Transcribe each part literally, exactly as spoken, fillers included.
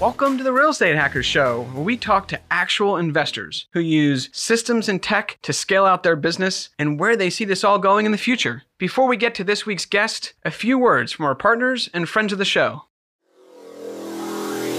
Welcome to the Real Estate Hackers Show, where we talk to actual investors who use systems and tech to scale out their business and where they see this all going in the future. Before we get to this week's guest, a few words from our partners and friends of the show.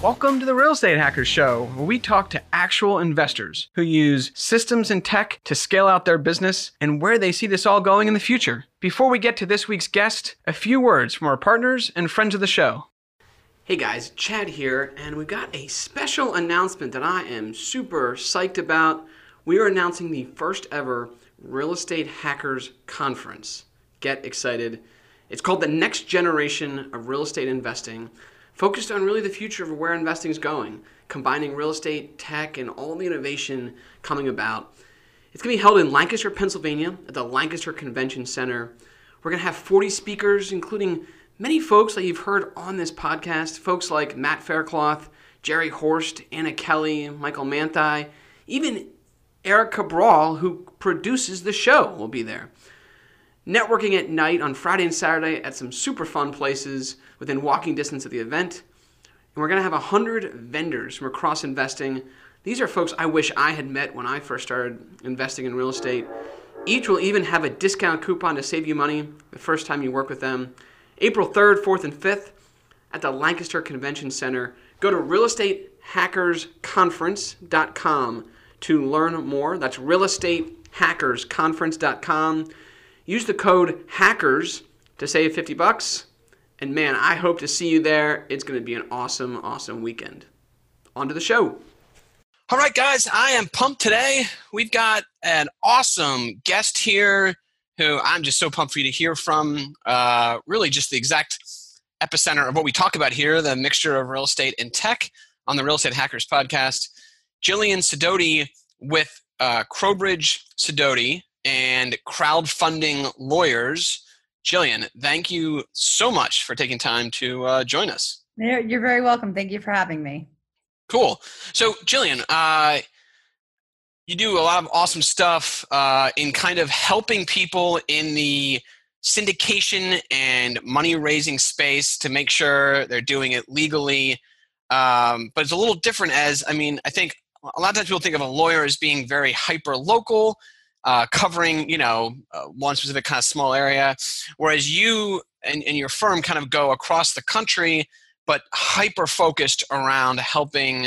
Welcome to the Real Estate Hackers Show, where we talk to actual investors who use systems and tech to scale out their business and where they see this all going in the future. Before we get to this week's guest, a few words from our partners and friends of the show. Hey guys, Chad here, and we've got a special announcement that I am super psyched about. We are announcing the first ever Real Estate Hackers Conference. Get excited. It's called the Next Generation of Real Estate Investing, focused on really the future of where investing is going, combining real estate, tech, and all the innovation coming about. It's going to be held in Lancaster, Pennsylvania, at the Lancaster Convention Center. We're going to have forty speakers, including many folks that you've heard on this podcast, folks like Matt Faircloth, Jerry Horst, Anna Kelly, Michael Manti, even Eric Cabral, who produces the show, will be there. Networking at night on Friday and Saturday at some super fun places within walking distance of the event. And we're going to have one hundred vendors from across investing. These are folks I wish I had met when I first started investing in real estate. Each will even have a discount coupon to save you money the first time you work with them. April third, fourth, and fifth at the Lancaster Convention Center. Go to real estate hackers conference dot com to learn more. That's real estate hackers conference dot com. Use the code HACKERS to save fifty bucks. And man, I hope to see you there. It's going to be an awesome, awesome weekend. On to the show. All right, guys, I am pumped today. We've got an awesome guest here who I'm just so pumped for you to hear from. Uh, really just the exact epicenter of what we talk about here, the mixture of real estate and tech on the Real Estate Hackers podcast. Jillian Sidoti with uh, Crowbridge Sedotti and Crowdfunding Lawyers. Jillian, thank you so much for taking time to uh, join us. You're very welcome. Thank you for having me. Cool. So Jillian, uh, you do a lot of awesome stuff uh, in kind of helping people in the syndication and money raising space to make sure they're doing it legally. Um, but it's a little different as, I mean, I think a lot of times people think of a lawyer as being very hyper local, Uh, covering, you know, uh, one specific kind of small area, whereas you and, and your firm kind of go across the country, but hyper-focused around helping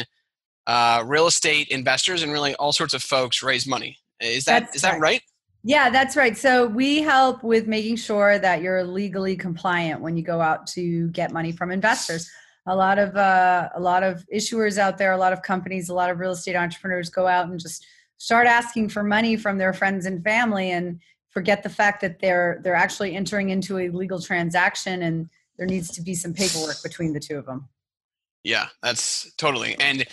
uh, real estate investors and really all sorts of folks raise money. Is that that's is that right. right? Yeah, that's right. So we help with making sure that you're legally compliant when you go out to get money from investors. A lot of uh, a lot of issuers out there, a lot of companies, a lot of real estate entrepreneurs go out and just start asking for money from their friends and family and forget the fact that they're they're actually entering into a legal transaction and there needs to be some paperwork between the two of them. Yeah, that's totally. And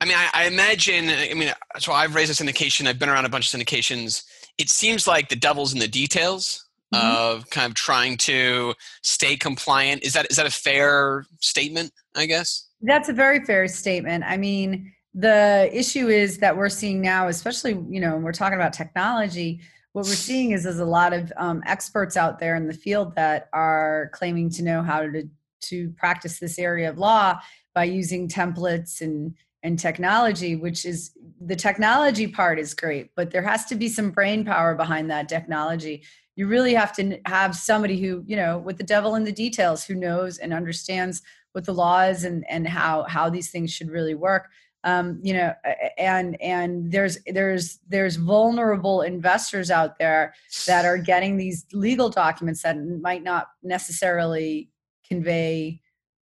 I mean, I, I imagine, I mean, so I've raised a syndication. I've been around a bunch of syndications. It seems like the devil's in the details mm-hmm. of kind of trying to stay compliant. Is that is that a fair statement, I guess? That's a very fair statement. I mean, the issue is that we're seeing now, especially, you know, when we're talking about technology, what we're seeing is there's a lot of um, experts out there in the field that are claiming to know how to to practice this area of law by using templates and, and technology, which is, the technology part is great, but there has to be some brain power behind that technology. You really have to have somebody who, you know, with the devil in the details, who knows and understands what the law is and, and how, how these things should really work. Um, you know, and, and there's, there's, there's vulnerable investors out there that are getting these legal documents that might not necessarily convey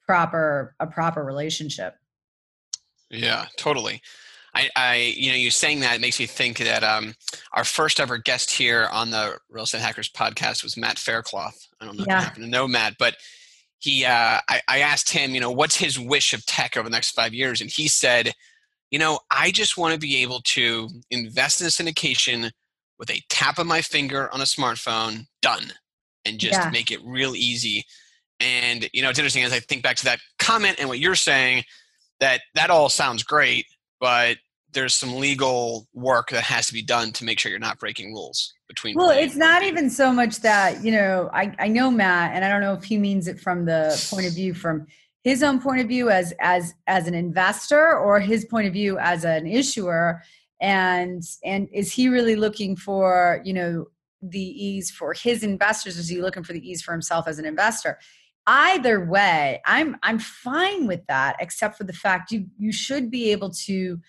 proper, a proper relationship. Yeah, totally. I, I, you know, you saying that, it makes me think that um, our first ever guest here on the Real Estate Hackers podcast was Matt Faircloth. I don't know yeah. if you happen to know Matt, but he, uh, I, I asked him, you know, what's his wish of tech over the next five years? And he said, you know, I just want to be able to invest in a syndication with a tap of my finger on a smartphone, done, and just yeah. make it real easy. And, you know, it's interesting as I think back to that comment and what you're saying, that that all sounds great, but there's some legal work that has to be done to make sure you're not breaking rules between. Well, it's not even so much that, you know, I, I know Matt, and I don't know if he means it from the point of view, from his own point of view as, as, as an investor, or his point of view as an issuer. And, and is he really looking for, you know, the ease for his investors? Is he looking for the ease for himself as an investor? Either way, I'm I'm fine with that, except for the fact you you should be able to,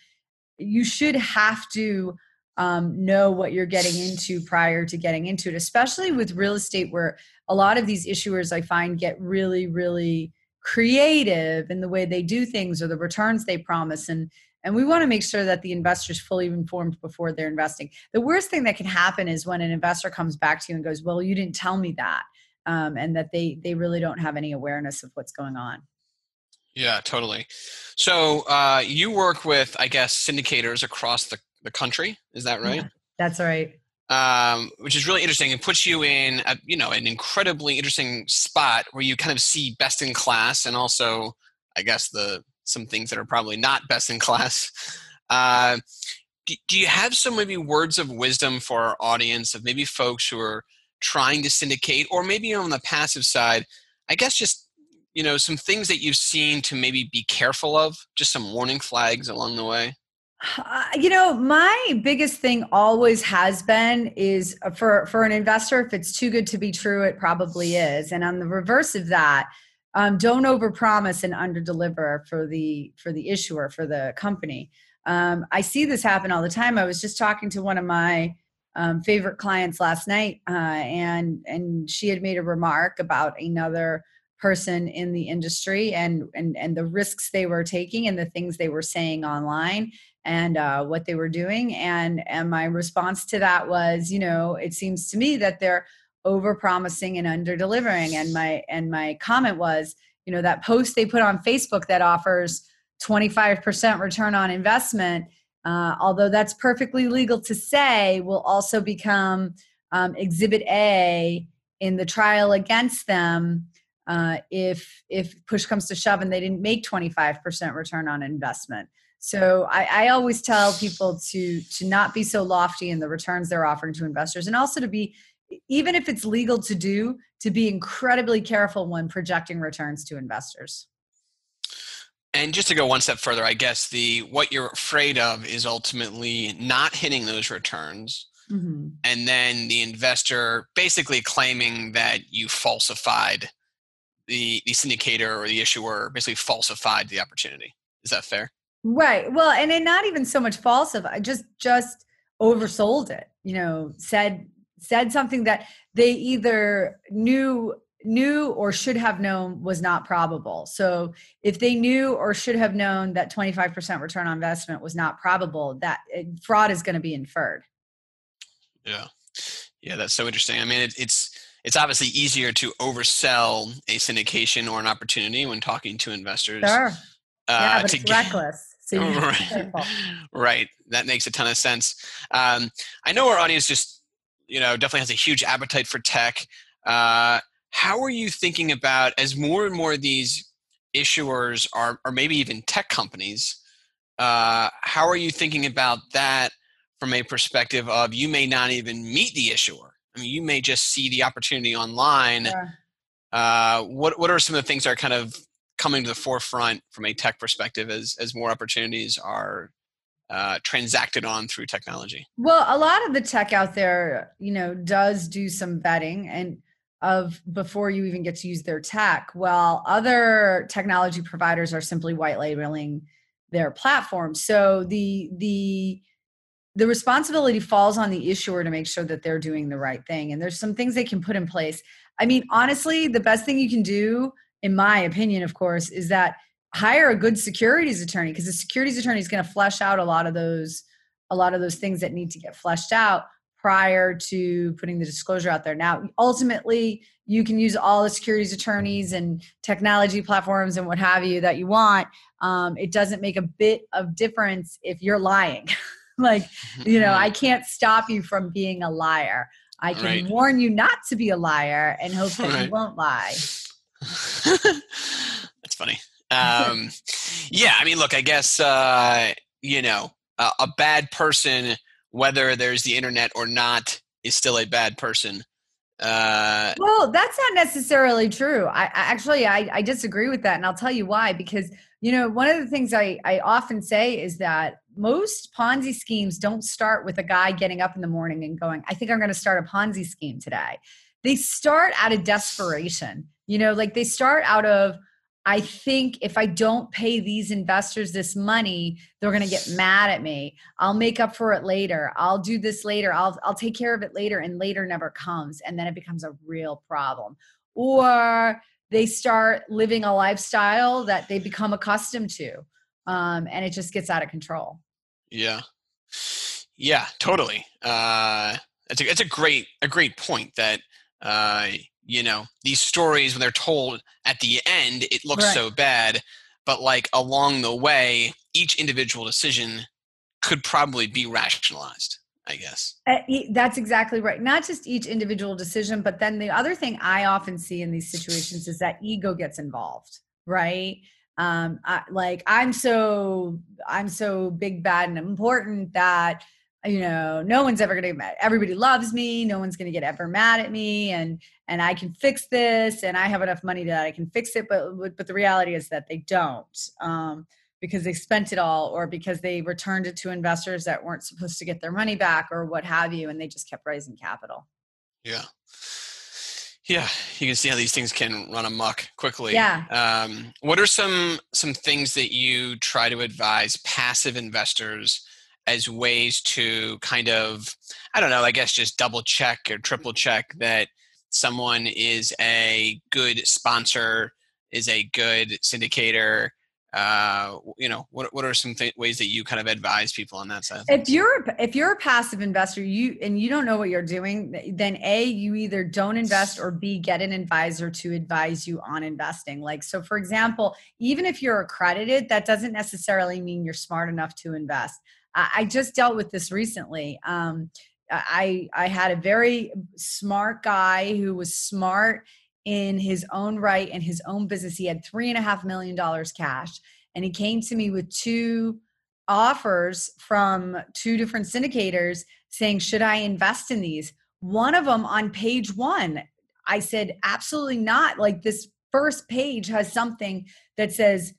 you should have to um, know what you're getting into prior to getting into it, especially with real estate, where a lot of these issuers I find get really, really creative in the way they do things or the returns they promise. And and we want to make sure that the investor's fully informed before they're investing. The worst thing that can happen is when an investor comes back to you and goes, well, you didn't tell me that. Um, and that they they really don't have any awareness of what's going on. Yeah, totally. So uh, you work with, I guess, syndicators across the, the country. Is that right? Yeah, that's right. Um, which is really interesting. It puts you in a, you know, an incredibly interesting spot where you kind of see best in class, and also, I guess, the some things that are probably not best in class. Uh, do, do you have some maybe words of wisdom for our audience of maybe folks who are trying to syndicate, or maybe on the passive side, I guess just, you know, some things that you've seen to maybe be careful of, just some warning flags along the way? Uh, you know, my biggest thing always has been is for, for an investor, if it's too good to be true, it probably is. And on the reverse of that, um, don't overpromise and underdeliver for the, for the issuer, for the company. Um, I see this happen all the time. I was just talking to one of my Um, favorite clients last night, uh, and and she had made a remark about another person in the industry and and and the risks they were taking and the things they were saying online and uh, what they were doing. And and my response to that was, you know, it seems to me that they're overpromising and underdelivering. And my and my comment was, you know, that post they put on Facebook that offers twenty-five percent return on investment, Uh, although that's perfectly legal to say, will also become um, Exhibit A in the trial against them uh, if if push comes to shove and they didn't make twenty-five percent return on investment. So I, I always tell people to to not be so lofty in the returns they're offering to investors, and also to be, even if it's legal to do, to be incredibly careful when projecting returns to investors. And just to go one step further, I guess the what you're afraid of is ultimately not hitting those returns, mm-hmm. and then the investor basically claiming that you falsified the the syndicator or the issuer basically falsified the opportunity. Is that fair? Right. Well, and then not even so much falsified, just just oversold it. You know, said said something that they either knew. knew or should have known was not probable. So if they knew or should have known that twenty-five percent return on investment was not probable, that fraud is going to be inferred. Yeah. Yeah. That's so interesting. I mean, it, it's, it's obviously easier to oversell a syndication or an opportunity when talking to investors. Sure. Uh, yeah, but it's get- reckless. So right. right. That makes a ton of sense. Um, I know our audience just, you know, definitely has a huge appetite for tech. Uh, How are you thinking about, as more and more of these issuers are, or maybe even tech companies, uh, how are you thinking about that from a perspective of you may not even meet the issuer? I mean, you may just see the opportunity online. Yeah. Uh, what what are some of the things that are kind of coming to the forefront from a tech perspective as, as more opportunities are Uh, transacted on through technology? Well, a lot of the tech out there, you know, does do some vetting and of before you even get to use their tech, while other technology providers are simply white labeling their platform. So the the the responsibility falls on the issuer to make sure that they're doing the right thing. And there's some things they can put in place. I mean, honestly, the best thing you can do, in my opinion, of course, is that hire a good securities attorney, because the securities attorney is going to flesh out a lot of those, a lot of those things that need to get fleshed out prior to putting the disclosure out there. Now, ultimately, you can use all the securities attorneys and technology platforms and what have you that you want. Um, it doesn't make a bit of difference if you're lying. Like, you know, I can't stop you from being a liar. I can right. warn you not to be a liar and hope that right. you won't lie. That's funny. Um, yeah, I mean, look, I guess, uh, you know, a, a bad person, whether there's the internet or not, is still a bad person. Uh, well, that's not necessarily true. I, I actually, I, I disagree with that. And I'll tell you why, because, you know, one of the things I, I often say is that most Ponzi schemes don't start with a guy getting up in the morning and going, I think I'm going to start a Ponzi scheme today. They start out of desperation. You know, like they start out of, I think if I don't pay these investors this money, they're going to get mad at me. I'll make up for it later. I'll do this later. I'll I'll take care of it later, and later never comes. And then it becomes a real problem. Or they start living a lifestyle that they become accustomed to, um, and it just gets out of control. Yeah. Yeah, totally. Uh, it's a, it's a great, a great point that, uh, you know, these stories, when they're told at the end, it looks right. so bad, but like along the way, each individual decision could probably be rationalized, I guess. Uh, that's exactly right. Not just each individual decision, but then the other thing I often see in these situations is that ego gets involved, right? Um, I, like I'm so, I'm so big, bad, and important that, you know, no one's ever going to get mad. Everybody loves me. No one's going to get ever mad at me. And, and I can fix this, and I have enough money that I can fix it. But, but the reality is that they don't, um, because they spent it all, or because they returned it to investors that weren't supposed to get their money back, or what have you. And they just kept raising capital. Yeah. Yeah. You can see how these things can run amok quickly. Yeah. Um, what are some, some things that you try to advise passive investors as ways to kind of, I don't know, I guess just double check or triple check that someone is a good sponsor, is a good syndicator? Uh, you know, what what are some th- ways that you kind of advise people on that side? If you're a, if you're a passive investor, you and you don't know what you're doing, then A, you either don't invest, or B, get an advisor to advise you on investing. Like, so for example, even if you're accredited, that doesn't necessarily mean you're smart enough to invest. I just dealt with this recently. Um, I I had a very smart guy who was smart in his own right and his own business. He had three and a half million dollars cash, and he came to me with two offers from two different syndicators saying, "Should I invest in these?" One of them, on page one, I said, "Absolutely not." Like, this first page has something that says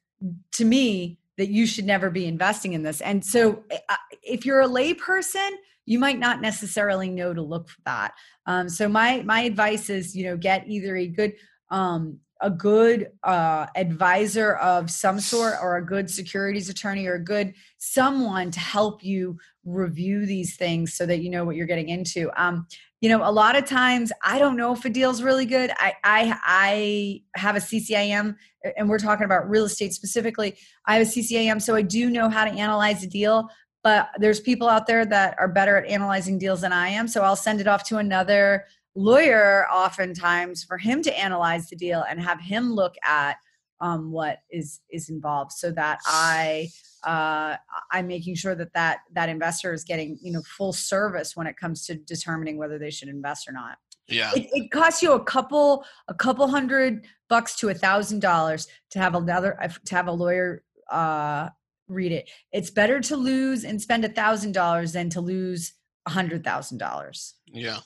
to me that you should never be investing in this. And so uh, if you're a lay person, you might not necessarily know to look for that. Um, so my, my advice is, you know, get either a good, um, a good uh, advisor of some sort, or a good securities attorney, or a good someone to help you review these things so that you know what you're getting into. Um, you know, a lot of times I don't know if a deal's really good. I, I, I have a C C I M, and we're talking about real estate specifically. I have a C C I M, so I do know how to analyze a deal, but there's people out there that are better at analyzing deals than I am. So I'll send it off to another lawyer oftentimes for him to analyze the deal and have him look at um, what is, is involved, so that I, uh, I'm making sure that, that that investor is getting, you know, full service when it comes to determining whether they should invest or not. Yeah. It, it costs you a couple, a couple hundred bucks to a thousand dollars to have another, to have a lawyer, uh, read it. It's better to lose and spend a thousand dollars than to lose a hundred thousand dollars. Yeah.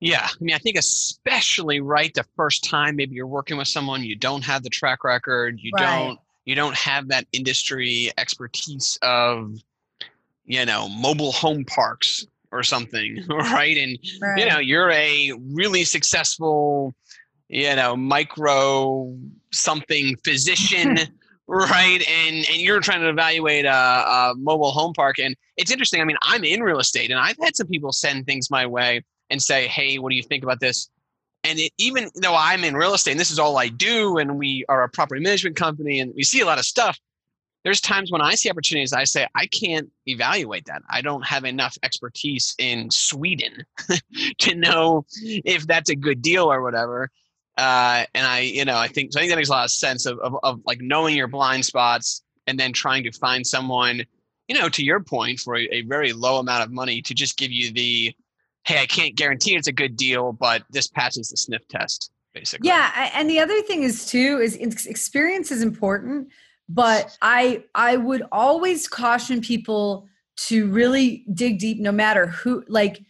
Yeah. I mean, I think especially right the first time, maybe you're working with someone, you don't have the track record, you right. don't, you don't have that industry expertise of, you know, mobile home parks or something. Right. And right. you know, you're a really successful, you know, micro something physician, right. And, and you're trying to evaluate a, a mobile home park. And it's interesting. I mean, I'm in real estate, and I've had some people send things my way and say, "Hey, what do you think about this?" And it, even though I'm in real estate and this is all I do, and we are a property management company and we see a lot of stuff, there's times when I see opportunities, I say, I can't evaluate that. I don't have enough expertise in Sweden to know if that's a good deal or whatever. Uh, and I, you know, I think, so I think that makes a lot of sense of, of, of like knowing your blind spots and then trying to find someone, you know, to your point, for a, a very low amount of money to just give you the, hey, I can't guarantee it's a good deal, but this passes the sniff test, basically. Yeah. And the other thing is too, is experience is important, but I, I would always caution people to really dig deep, no matter who, like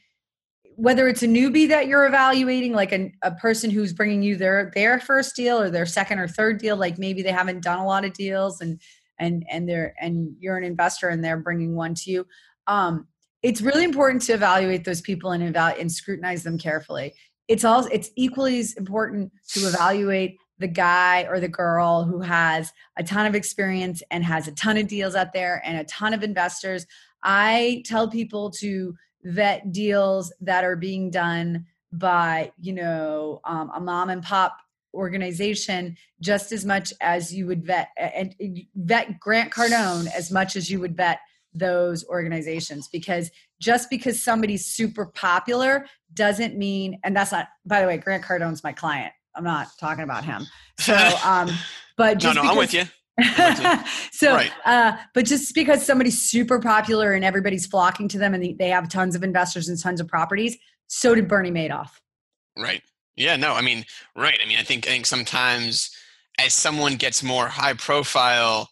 whether it's a newbie that you're evaluating, like a, a person who's bringing you their, their first deal or their second or third deal, like maybe they haven't done a lot of deals and, and, and they're, and you're an investor and they're bringing one to you. Um, It's really important to evaluate those people and evaluate and scrutinize them carefully. It's also it's equally as important to evaluate the guy or the girl who has a ton of experience and has a ton of deals out there and a ton of investors. I tell people to vet deals that are being done by, you know, um, a mom and pop organization just as much as you would vet and vet Grant Cardone as much as you would vet those organizations, because just because somebody's super popular doesn't mean, and that's not, by the way, Grant Cardone's my client. I'm not talking about him. So, um, but just no, no, because, I'm with you. I'm with you. so, right. uh, but just because somebody's super popular and everybody's flocking to them and they have tons of investors and tons of properties. So did Bernie Madoff. Right. Yeah, no, I mean, right. I mean, I think, I think sometimes as someone gets more high profile,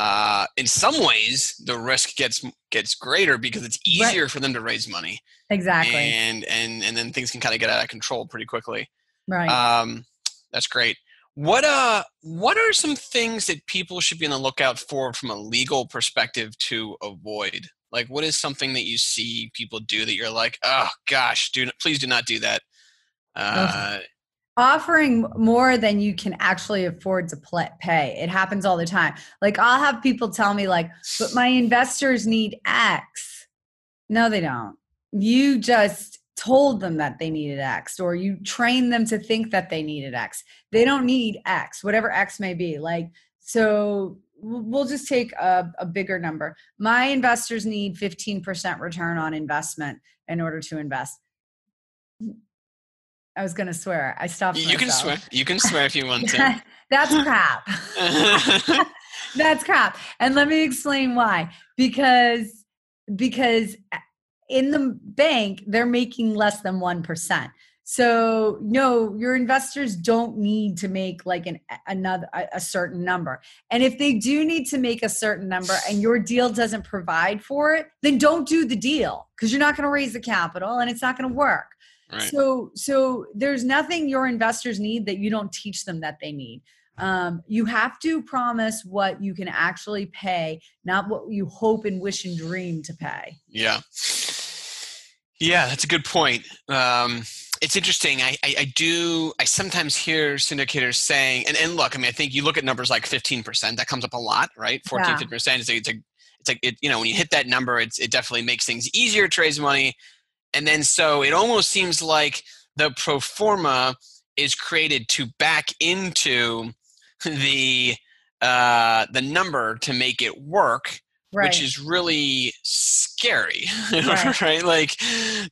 Uh, in some ways, the risk gets gets greater because it's easier right. for them to raise money. Exactly. And and and then things can kind of get out of control pretty quickly. Right. Um, that's great. What uh, what are some things that people should be on the lookout for from a legal perspective to avoid? Like, what is something that you see people do that you're like, oh gosh, do please do not do that. Uh, okay. Offering more than you can actually afford to pay. It happens all the time. Like I'll have people tell me like, but my investors need X. No, they don't. You just told them that they needed X, or you trained them to think that they needed X. They don't need X, whatever X may be. Like, so we'll just take a, a bigger number. My investors need fifteen percent return on investment in order to invest. I was going to swear. I stopped myself. You can swear. You can swear if you want to. That's crap. That's crap. And let me explain why. Because, because in the bank, they're making less than one percent. So no, your investors don't need to make like an, another, a, a certain number. And if they do need to make a certain number and your deal doesn't provide for it, then don't do the deal because you're not going to raise the capital and it's not going to work. Right. So, so there's nothing your investors need that you don't teach them that they need. Um, you have to promise what you can actually pay, not what you hope and wish and dream to pay. Yeah. Yeah, that's a good point. Um, it's interesting. I, I, I do, I sometimes hear syndicators saying, and, and look, I mean, I think you look at numbers like fifteen percent, that comes up a lot, right? fourteen, yeah. fifteen percent is like, it's a, it's like, it, you know, when you hit that number, it's, it definitely makes things easier to raise money. And then so it almost seems like the pro forma is created to back into the uh, the number to make it work, right. Which is really scary, right. right? Like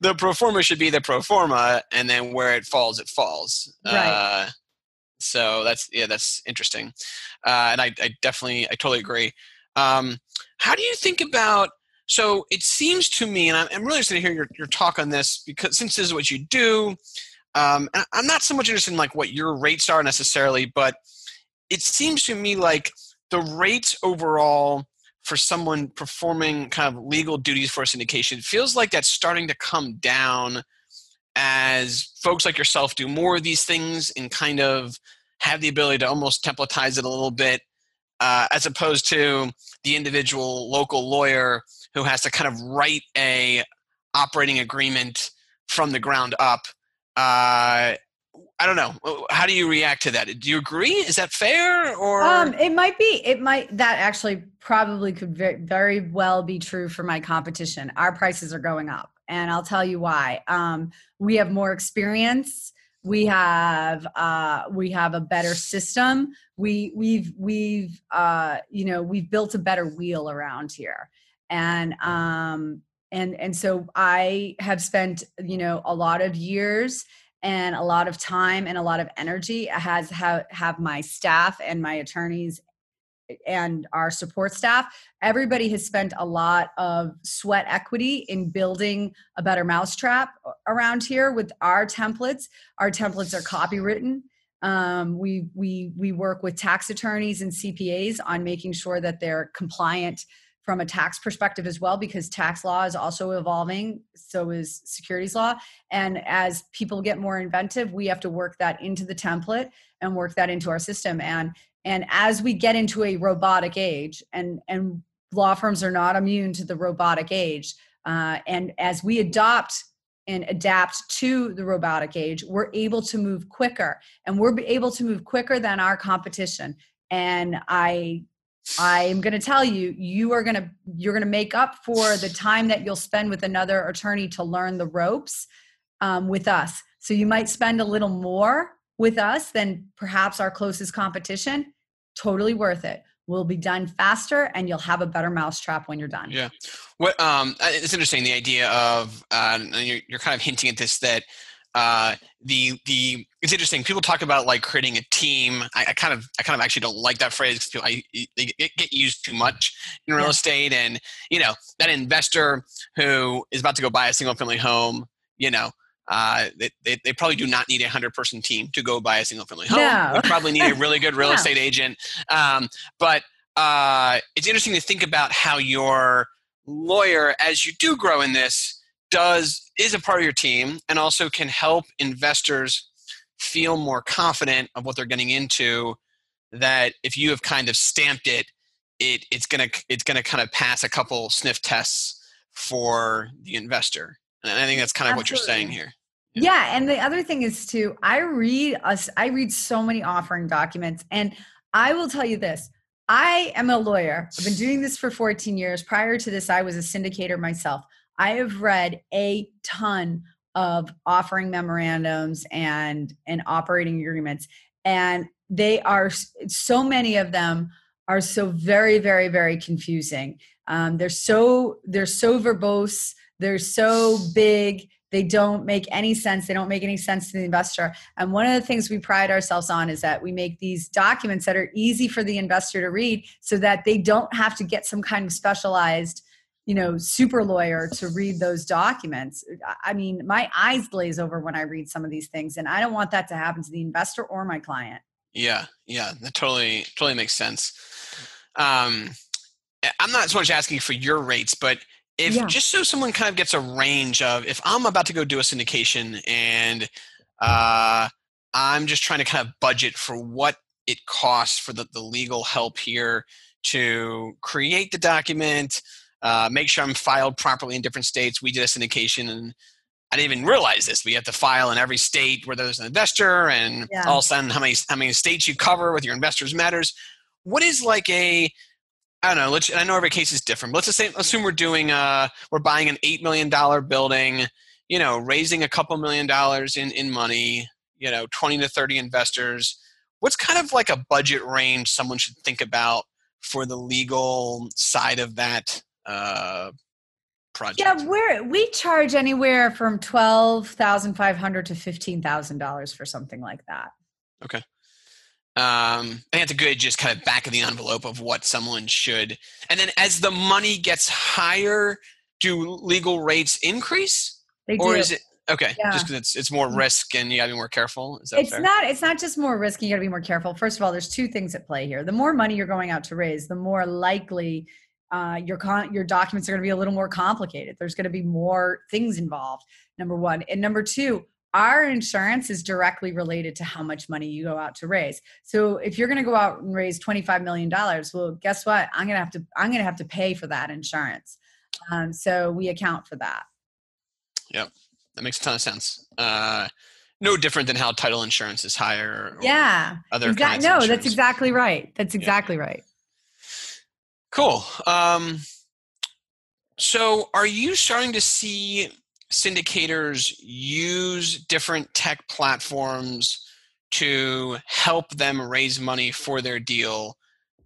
the pro forma should be the pro forma, and then where it falls, it falls. Right. Uh, so that's yeah, that's interesting, uh, and I, I definitely, I totally agree. Um, how do you think about? So it seems to me, and I'm really interested to hear your, your talk on this, because since this is what you do, um, and I'm not so much interested in like what your rates are necessarily, but it seems to me like the rates overall for someone performing kind of legal duties for a syndication feels like that's starting to come down as folks like yourself do more of these things and kind of have the ability to almost templatize it a little bit, uh, as opposed to the individual local lawyer who has to kind of write a operating agreement from the ground up. Uh, I don't know. How do you react to that? Do you agree? Is that fair? Or um, it might be. It might. That actually probably could very, very well be true for my competition. Our prices are going up, and I'll tell you why. Um, we have more experience. We have uh, we have a better system. We we've we've uh, you know we've built a better wheel around here, and um, and and so I have spent you know a lot of years and a lot of time and a lot of energy has have, have my staff and my attorneys and our support staff. Everybody has spent a lot of sweat equity in building a better mousetrap around here with our templates. Our templates are copywritten. Um, we we we work with tax attorneys and C P As on making sure that they're compliant from a tax perspective as well, because tax law is also evolving, so is securities law. And as people get more inventive, we have to work that into the template and work that into our system. And And as we get into a robotic age, and, and law firms are not immune to the robotic age, uh, and as we adopt and adapt to the robotic age, we're able to move quicker, and we're able to move quicker than our competition. And I, I am going to tell you, you are going to you're going to make up for the time that you'll spend with another attorney to learn the ropes um, with us. So you might spend a little more with us than perhaps our closest competition. Totally worth it. We'll be done faster, and you'll have a better mousetrap when you're done. Yeah, what um, it's interesting. The idea of uh, you're, you're kind of hinting at this that uh, the the it's interesting. People talk about like creating a team. I, I kind of I kind of actually don't like that phrase because I they get used too much in real yeah. estate, and you know that investor who is about to go buy a single family home, you know. Uh, they, they, they probably do not need a hundred person team to go buy a single family home. No. They probably need a really good real no. estate agent. Um, but uh, it's interesting to think about how your lawyer, as you do grow in this, does is a part of your team and also can help investors feel more confident of what they're getting into. That if you have kind of stamped it, it it's gonna it's gonna kind of pass a couple sniff tests for the investor. And I think that's kind of Absolutely. What you're saying here. Yeah. yeah. And the other thing is too, I read us, I read so many offering documents, and I will tell you this, I am a lawyer. I've been doing this for fourteen years. Prior to this, I was a syndicator myself. I have read a ton of offering memorandums and, and operating agreements. And they are, so many of them are so very, very, very confusing. Um, they're so, they're so verbose. They're so big, they don't make any sense. They don't make any sense to the investor. And one of the things we pride ourselves on is that we make these documents that are easy for the investor to read so that they don't have to get some kind of specialized, you know, super lawyer to read those documents. I mean, my eyes glaze over when I read some of these things, and I don't want that to happen to the investor or my client. Yeah, yeah, that totally, totally makes sense. Um, I'm not so much asking for your rates, but If yeah. just so someone kind of gets a range of, if I'm about to go do a syndication and uh, I'm just trying to kind of budget for what it costs for the, the legal help here to create the document, uh, make sure I'm filed properly in different states. We did a syndication and I didn't even realize this. We have to file in every state where there's an investor, and yeah. all of a sudden how many, how many states you cover with your investors matters. What is like a... I don't know. Let's, I know every case is different, but let's assume, assume we're doing uh we're buying an eight million dollar building, you know, raising a couple million dollars in, in money, you know, twenty to thirty investors. What's kind of like a budget range someone should think about for the legal side of that uh, project? Yeah, we're we charge anywhere from twelve thousand five hundred to fifteen thousand dollars for something like that. Okay. Um, I think it's a good just kind of back of the envelope of what someone should. And then as the money gets higher, do legal rates increase? They do. Or is it, okay, yeah. just because it's, it's more risk and you got to be more careful? Is that it's fair? Not, it's not just more risk, you got to be more careful. First of all, there's two things at play here. The more money you're going out to raise, the more likely uh, your, con- your documents are going to be a little more complicated. There's going to be more things involved, number one. And number two, our insurance is directly related to how much money you go out to raise. So if you're going to go out and raise twenty-five million dollars, well, guess what? I'm going to have to, I'm going to have to pay for that insurance. Um, so we account for that. Yep. That makes a ton of sense. Uh, no different than how title insurance is higher. Or yeah. Other exa- kinds of insurance. No, that's exactly right. That's exactly yeah. right. Cool. Um, so are you starting to see syndicators use different tech platforms to help them raise money for their deal?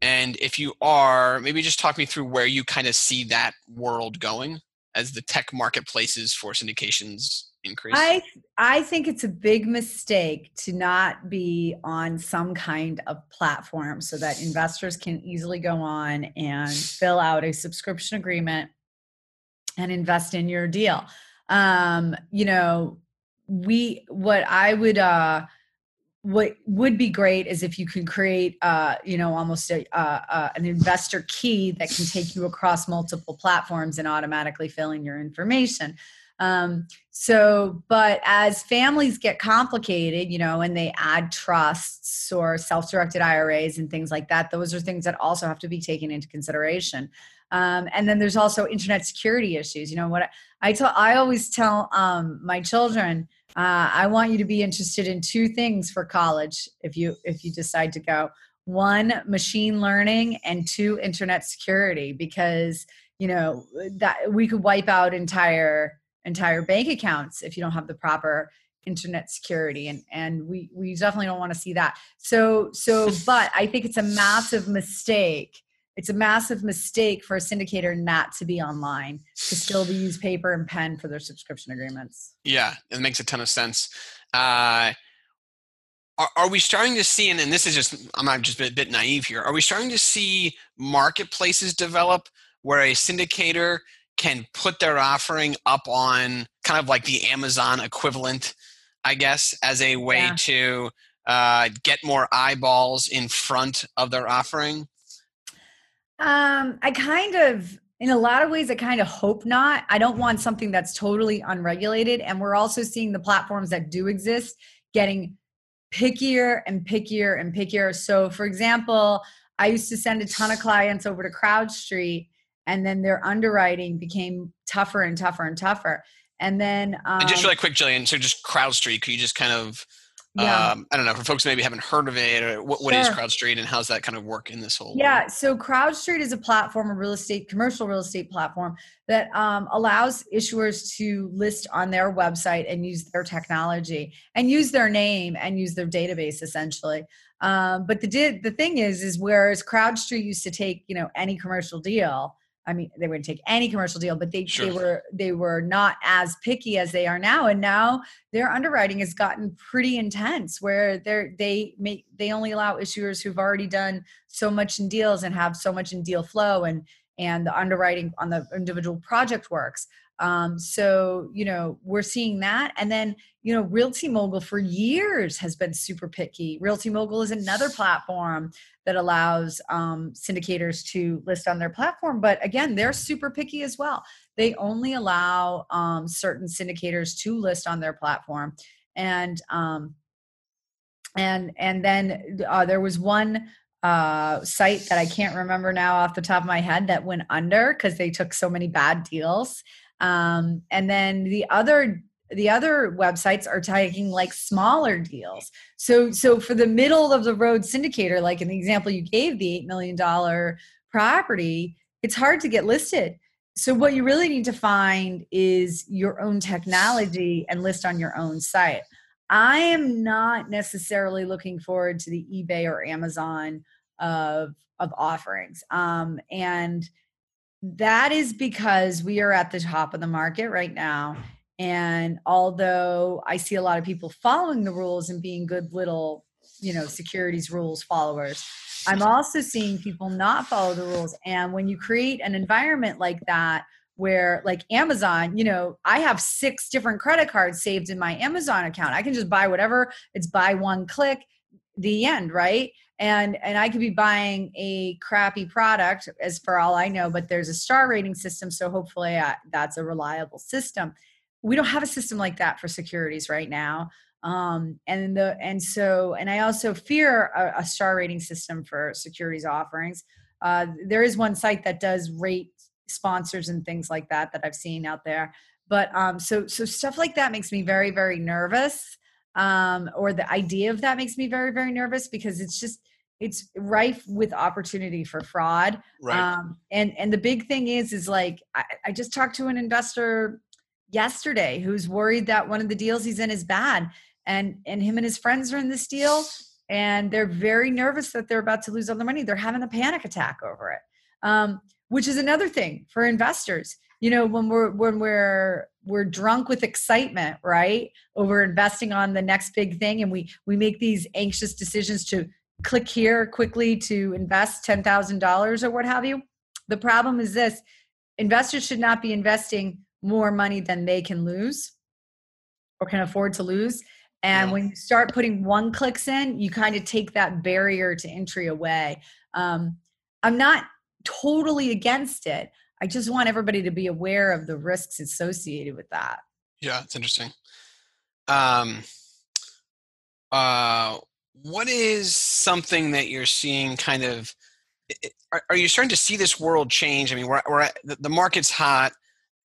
And if you are, maybe just talk me through where you kind of see that world going as the tech marketplaces for syndications increase. I I think it's a big mistake to not be on some kind of platform so that investors can easily go on and fill out a subscription agreement and invest in your deal. Um, you know, we what I would uh, what would be great is if you can create, uh, you know, almost a, uh, uh, an investor key that can take you across multiple platforms and automatically fill in your information. Um, so, but as families get complicated, you know, and they add trusts or self-directed I R As and things like that, those are things that also have to be taken into consideration. Um, and then there's also internet security issues. You know, what I, I tell, I always tell, um, my children, uh, I want you to be interested in two things for college. If you, if you decide to go, one, machine learning, and two, internet security, because, you know, that we could wipe out entire entire bank accounts if you don't have the proper internet security. And, and we, we definitely don't want to see that. So, so, but I think it's a massive mistake. It's a massive mistake for a syndicator not to be online, to still be use paper and pen for their subscription agreements. Yeah. It makes a ton of sense. Uh, are, are we starting to see, and, and this is just, I'm not just a bit naive here. Are we starting to see marketplaces develop where a syndicator can put their offering up on kind of like the Amazon equivalent, I guess, as a way yeah. to uh, get more eyeballs in front of their offering? Um, I kind of, in a lot of ways, I kind of hope not. I don't want something that's totally unregulated. And we're also seeing the platforms that do exist getting pickier and pickier and pickier. So, for example, I used to send a ton of clients over to CrowdStreet, and then their underwriting became tougher and tougher and tougher. And then um, and just really quick, Jillian, so just CrowdStreet, could you just kind of, yeah. um, I don't know, for folks who maybe haven't heard of it, or what, what sure. is CrowdStreet and how's that kind of work in this whole Yeah, world? So CrowdStreet is a platform, a real estate, commercial real estate platform that um, allows issuers to list on their website and use their technology and use their name and use their database essentially. Um, but the the thing is, is whereas CrowdStreet used to take, you know, any commercial deal, I mean, they wouldn't take any commercial deal, but they, sure. they were they were not as picky as they are now. And now their underwriting has gotten pretty intense, where they they make they only allow issuers who've already done so much in deals and have so much in deal flow, and and the underwriting on the individual project works. Um, so you know we're seeing that, and then you know Realty Mogul for years has been super picky. Realty Mogul is another platform that allows um, syndicators to list on their platform, but again they're super picky as well. They only allow um, certain syndicators to list on their platform, and um, and and then uh, there was one uh, site that I can't remember now off the top of my head that went under because they took so many bad deals. Um, and then the other, the other websites are taking like smaller deals. So, so for the middle of the road syndicator, like in the example you gave, the eight million dollars property, it's hard to get listed. So what you really need to find is your own technology and list on your own site. I am not necessarily looking forward to the eBay or Amazon of, of offerings. Um, and that is because we are at the top of the market right now. And although I see a lot of people following the rules and being good little, you know, securities rules followers, I'm also seeing people not follow the rules. And when you create an environment like that, where like Amazon, you know, I have six different credit cards saved in my Amazon account. I can just buy whatever. It's buy one click, the end, right? And and I could be buying a crappy product as for all I know, but there's a star rating system. So hopefully I, that's a reliable system. We don't have a system like that for securities right now. Um, and the and so, and I also fear a, a star rating system for securities offerings. Uh, there is one site that does rate sponsors and things like that that I've seen out there. But um, so so stuff like that makes me very, very nervous. Um, or the idea of that makes me very, very nervous because it's just, it's rife with opportunity for fraud. Right. Um, and, and the big thing is, is like, I, I just talked to an investor yesterday who's worried that one of the deals he's in is bad, and and him and his friends are in this deal and they're very nervous that they're about to lose all their money. They're having a panic attack over it, um, which is another thing for investors. You know, when we're when we're we're drunk with excitement, right, over investing on the next big thing, and we we make these anxious decisions to click here quickly to invest ten thousand dollars or what have you. The problem is this: investors should not be investing more money than they can lose or can afford to lose. And yes. when you start putting one clicks in, you kind of take that barrier to entry away. Um, I'm not totally against it. I just want everybody to be aware of the risks associated with that. Yeah, it's interesting. Um, uh, what is something that you're seeing kind of, are, are you starting to see this world change? I mean, we're, we're at, the, the market's hot.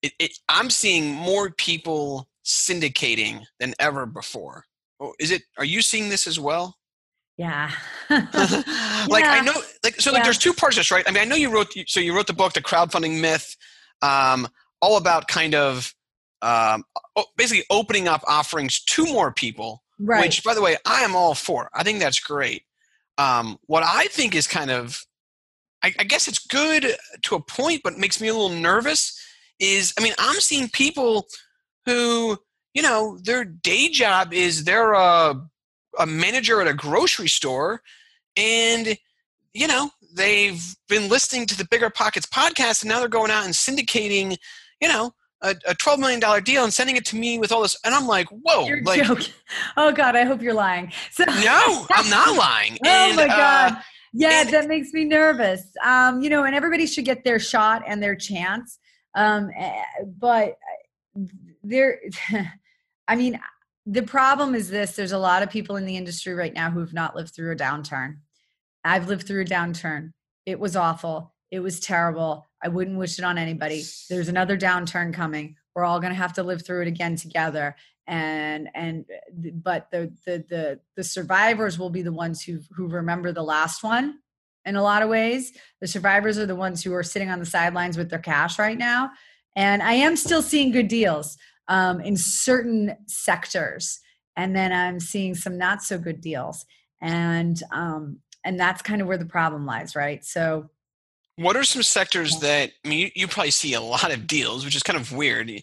It, it, I'm seeing more people syndicating than ever before. Oh, is it, are you seeing this as well? Yeah. like yeah. I know, like, so like yeah. there's two parts of this, right? I mean, I know you wrote, so you wrote the book, The Crowdfunding Myth, um, all about kind of um, basically opening up offerings to more people, right. which by the way, I am all for. I think that's great. Um, what I think is kind of, I, I guess it's good to a point, but it makes me a little nervous is, I mean, I'm seeing people who, you know, their day job is they're a, a manager at a grocery store, and, you know, they've been listening to the Bigger Pockets podcast, and now they're going out and syndicating, you know, a, a twelve million dollars deal and sending it to me with all this. And I'm like, whoa. You're like, joking. Oh God, I hope you're lying. So- no, I'm not lying. And, oh my God. Uh, yeah. And- that makes me nervous. Um, you know, and everybody should get their shot and their chance. Um, but there, I mean, the problem is this: there's a lot of people in the industry right now who have not lived through a downturn. I've lived through a downturn. It was awful. It was terrible. I wouldn't wish it on anybody. There's another downturn coming. We're all going to have to live through it again together. And and but the the the the survivors will be the ones who who remember the last one. In a lot of ways, the survivors are the ones who are sitting on the sidelines with their cash right now. And I am still seeing good deals. Um, in certain sectors, and then I'm seeing some not so good deals, and um, and that's kind of where the problem lies, right? So, what are some sectors that I mean? You, you probably see a lot of deals, which is kind of weird. Uh,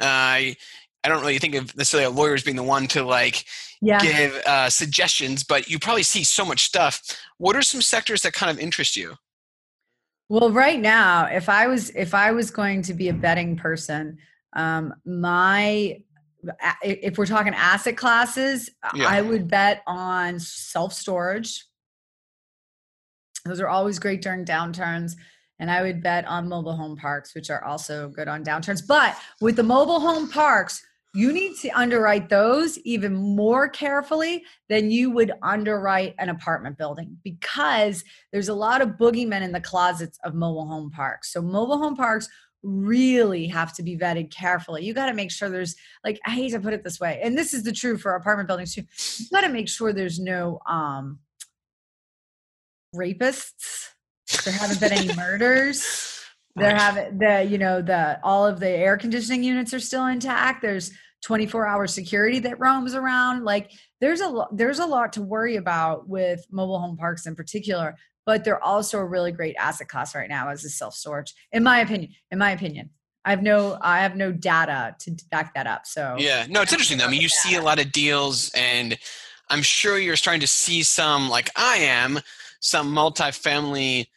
I I don't really think of necessarily a lawyer as being the one to like yeah. give uh, suggestions, but you probably see so much stuff. What are some sectors that kind of interest you? Well, right now, if I was if I was going to be a betting person. Um, my, if we're talking asset classes, yeah. I would bet on self-storage. Those are always great during downturns. And I would bet on mobile home parks, which are also good on downturns. But with the mobile home parks, you need to underwrite those even more carefully than you would underwrite an apartment building, because there's a lot of boogeymen in the closets of mobile home parks. So mobile home parks really have to be vetted carefully. You got to make sure there's, like, I hate to put it this way, and this is the truth for apartment buildings too. You got to make sure there's no um, rapists. There haven't been any murders. There haven't the you know the all of the air conditioning units are still intact. There's twenty-four hour security that roams around. Like there's a lo- there's a lot to worry about with mobile home parks in particular. But they're also a really great asset class right now as a self-storage, in my opinion. In my opinion, I have no, I have no data to back that up. So yeah, no, it's interesting though. I mean, you see a lot of deals, and I'm sure you're starting to see some, like I am, some multifamily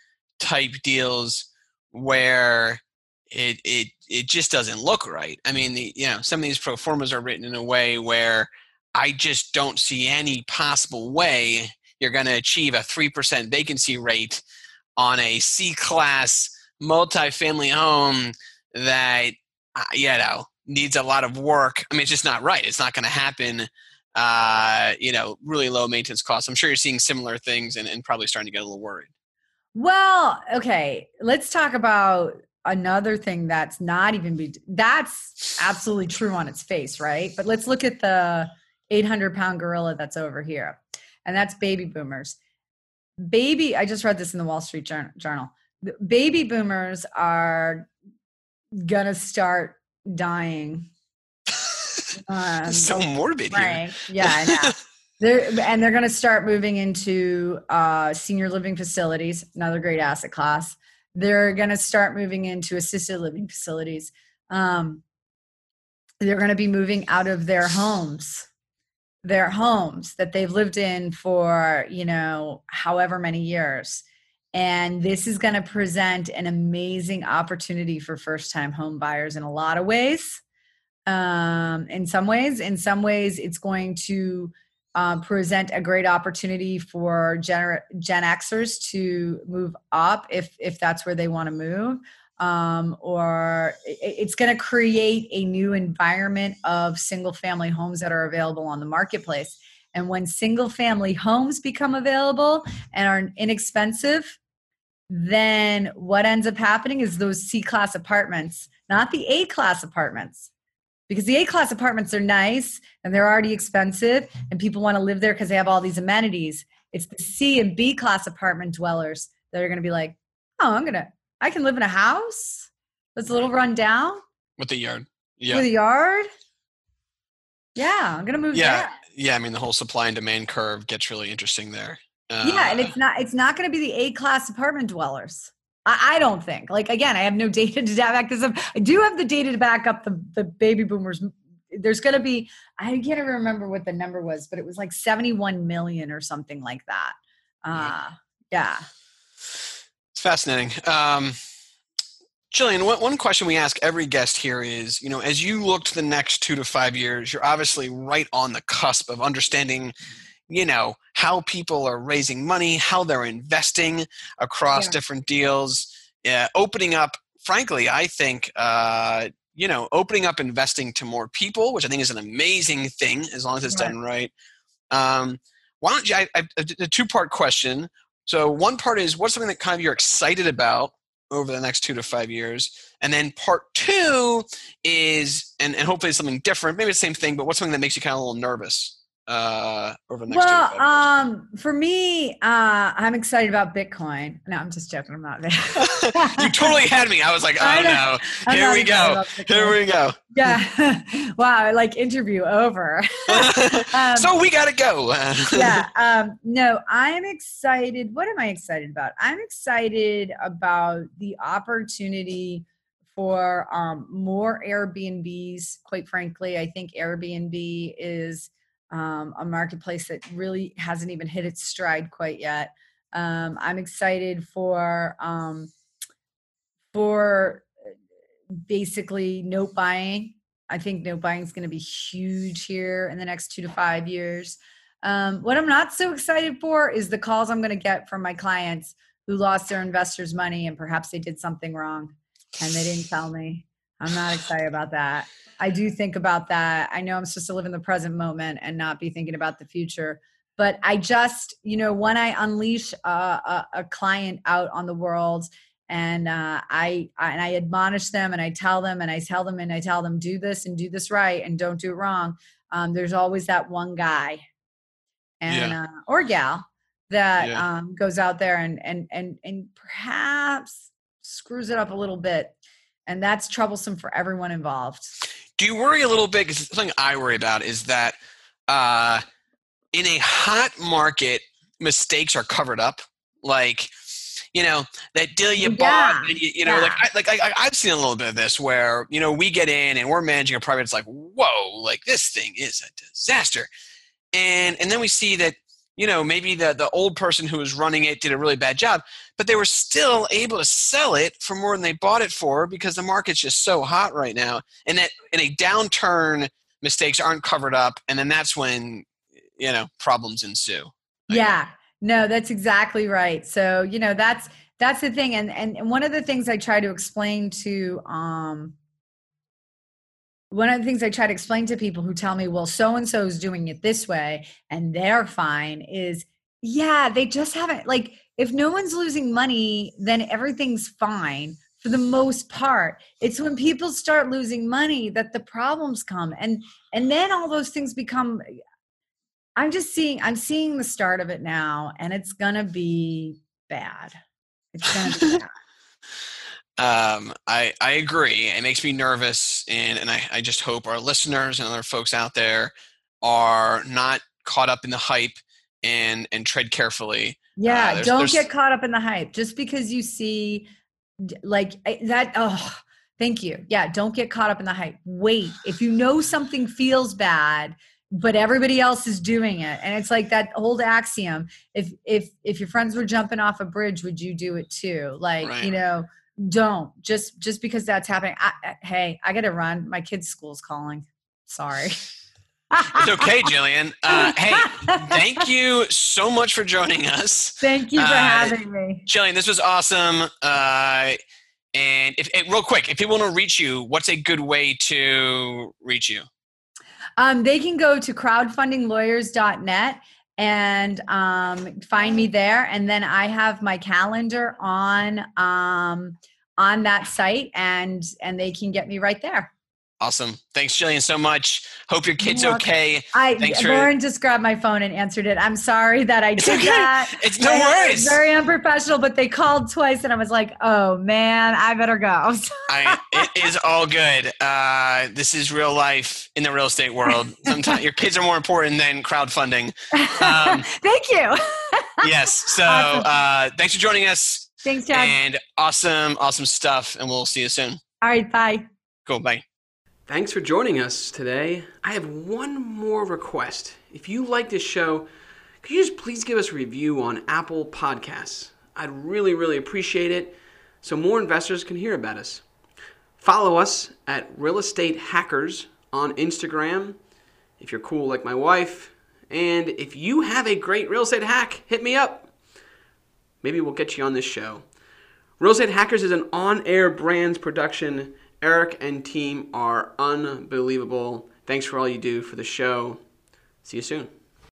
type deals where it it it just doesn't look right. I mean, the, you know, some of these pro formas are written in a way where I just don't see any possible way you're going to achieve a three percent vacancy rate on a C-class multifamily home that, you know, needs a lot of work. I mean, it's just not right. It's not going to happen, uh, you know, really low maintenance costs. I'm sure you're seeing similar things and, and probably starting to get a little worried. Well, okay. Let's talk about another thing that's not even be, that's absolutely true on its face, right? But let's look at the eight hundred pound gorilla that's over here. And that's baby boomers. Baby, I just read this in the Wall Street Journal. Baby boomers are going to start dying Um, so morbid right. here. Yeah, I know. They're, and they're going to start moving into uh, senior living facilities, another great asset class. They're going to start moving into assisted living facilities. Um, they're going to be moving out of their homes, their homes that they've lived in for, you know, however many years. And this is going to present an amazing opportunity for first-time home buyers in a lot of ways. Um, in some ways, in some ways, it's going to Um, present a great opportunity for Gen, Gen Xers to move up if if that's where they want to move. Um, or it, it's going to create a new environment of single family homes that are available on the marketplace. And when single family homes become available and are inexpensive, then what ends up happening is those C-class apartments, not the A-class apartments. Because the A-class apartments are nice and they're already expensive and people want to live there because they have all these amenities. It's the C and B-class apartment dwellers that are going to be like, oh, I'm going to, I can live in a house that's a little run down. With a yard. Yeah. With a yard. Yeah, I'm going to move yeah. there. Yeah, I mean, the whole supply and demand curve gets really interesting there. Uh, yeah, and it's not it's not going to be the A-class apartment dwellers. I don't think. Like, again, I have no data to back this up. I do have the data to back up the, the baby boomers. There's going to be, I can't even remember what the number was, but it was like seventy-one million or something like that. Uh, yeah. It's fascinating. Um, Jillian, one, one question we ask every guest here is, you know, as you look to the next two to five years, you're obviously right on the cusp of understanding, you know, how people are raising money, how they're investing across yeah. different deals, yeah, opening up, frankly, I think, uh, you know, opening up investing to more people, which I think is an amazing thing as long as it's yeah. done right. Um, why don't you, I, I, a two-part question. So one part is, what's something that kind of you're excited about over the next two to five years? And then part two is, and, and hopefully it's something different, maybe it's the same thing, but what's something that makes you kind of a little nervous? Uh, over the next well, year, um, for me, uh, I'm excited about Bitcoin. No, I'm just joking. I'm not there. You totally had me. I was like, oh no, here we go. Here we go. Yeah. Wow. Like interview over. um, so we got to go. yeah. Um, no, I'm excited. What am I excited about? I'm excited about the opportunity for, um, more Airbnbs. Quite frankly, I think Airbnb is, Um, a marketplace that really hasn't even hit its stride quite yet. Um, I'm excited for um, for basically note buying. I think note buying is going to be huge here in the next two to five years. Um, what I'm not so excited for is the calls I'm going to get from my clients who lost their investors' money and perhaps they did something wrong and they didn't tell me. I'm not excited about that. I do think about that. I know I'm supposed to live in the present moment and not be thinking about the future. But I just, you know, when I unleash a, a, a client out on the world and uh, I, I and I admonish them and I tell them and I tell them and I tell them, do this and do this right and don't do it wrong. Um, there's always that one guy and yeah. uh, or gal that yeah. um, goes out there and and and and perhaps screws it up a little bit. And that's troublesome for everyone involved. Do you worry a little bit? Because something I worry about is that uh, in a hot market, mistakes are covered up. Like, you know, that deal you yeah. bought, and you, you know, yeah. like, I, like I, I've seen a little bit of this where, you know, we get in and we're managing a private. It's like, whoa, like this thing is a disaster. And, and then we see that, you know, maybe the, the old person who was running it did a really bad job, but they were still able to sell it for more than they bought it for because the market's just so hot right now. And that in a downturn, mistakes aren't covered up. And then that's when, you know, problems ensue. I yeah, guess. No, that's exactly right. So, you know, that's, that's the thing. And, and, and one of the things I try to explain to, um, one of the things I try to explain to people who tell me, well, so-and-so is doing it this way and they're fine is, yeah, they just haven't, like, if no one's losing money, then everything's fine for the most part. It's when people start losing money that the problems come. And, and then all those things become, I'm just seeing, I'm seeing the start of it now and it's going to be bad. It's going to be bad. Um, I, I agree. It makes me nervous. And, and I, I just hope our listeners and other folks out there are not caught up in the hype and, and tread carefully. Yeah. Uh, there's, don't there's... get caught up in the hype just because you see like that. Oh, thank you. Yeah. Don't get caught up in the hype. Wait, if you know something feels bad, but everybody else is doing it. And it's like that old axiom. If, if, if your friends were jumping off a bridge, would you do it too? Like, right. you know, don't just, just because that's happening. I, I, hey, I got to run. My kid's school's calling. Sorry. It's okay, Jillian. Uh, hey, thank you so much for joining us. Thank you for uh, having me. Jillian, this was awesome. Uh, and if, if, real quick, if people want to reach you, what's a good way to reach you? Um, they can go to crowdfunding lawyers dot net and um, find me there. And then I have my calendar on um, on that site, and and they can get me right there. Awesome. Thanks, Jillian, so much. Hope your kid's okay. I, Thanks for- Lauren just grabbed my phone and answered it. I'm sorry that I did it's okay. that. It's no and worries. It's very unprofessional, but they called twice and I was like, oh man, I better go. I, it is all good. Uh, this is real life in the real estate world. Sometimes your kids are more important than crowdfunding. Um, Thank you. Yes. So awesome. uh, thanks for joining us. Thanks, Chad. And awesome, awesome stuff. And we'll see you soon. All right. Bye. Cool. Bye. Thanks for joining us today. I have one more request. If you like this show, could you just please give us a review on Apple Podcasts? I'd really, really appreciate it so more investors can hear about us. Follow us at Real Estate Hackers on Instagram if you're cool like my wife. And if you have a great real estate hack, hit me up. Maybe we'll get you on this show. Real Estate Hackers is an on-air brands production. Eric and team are unbelievable. Thanks for all you do for the show. See you soon.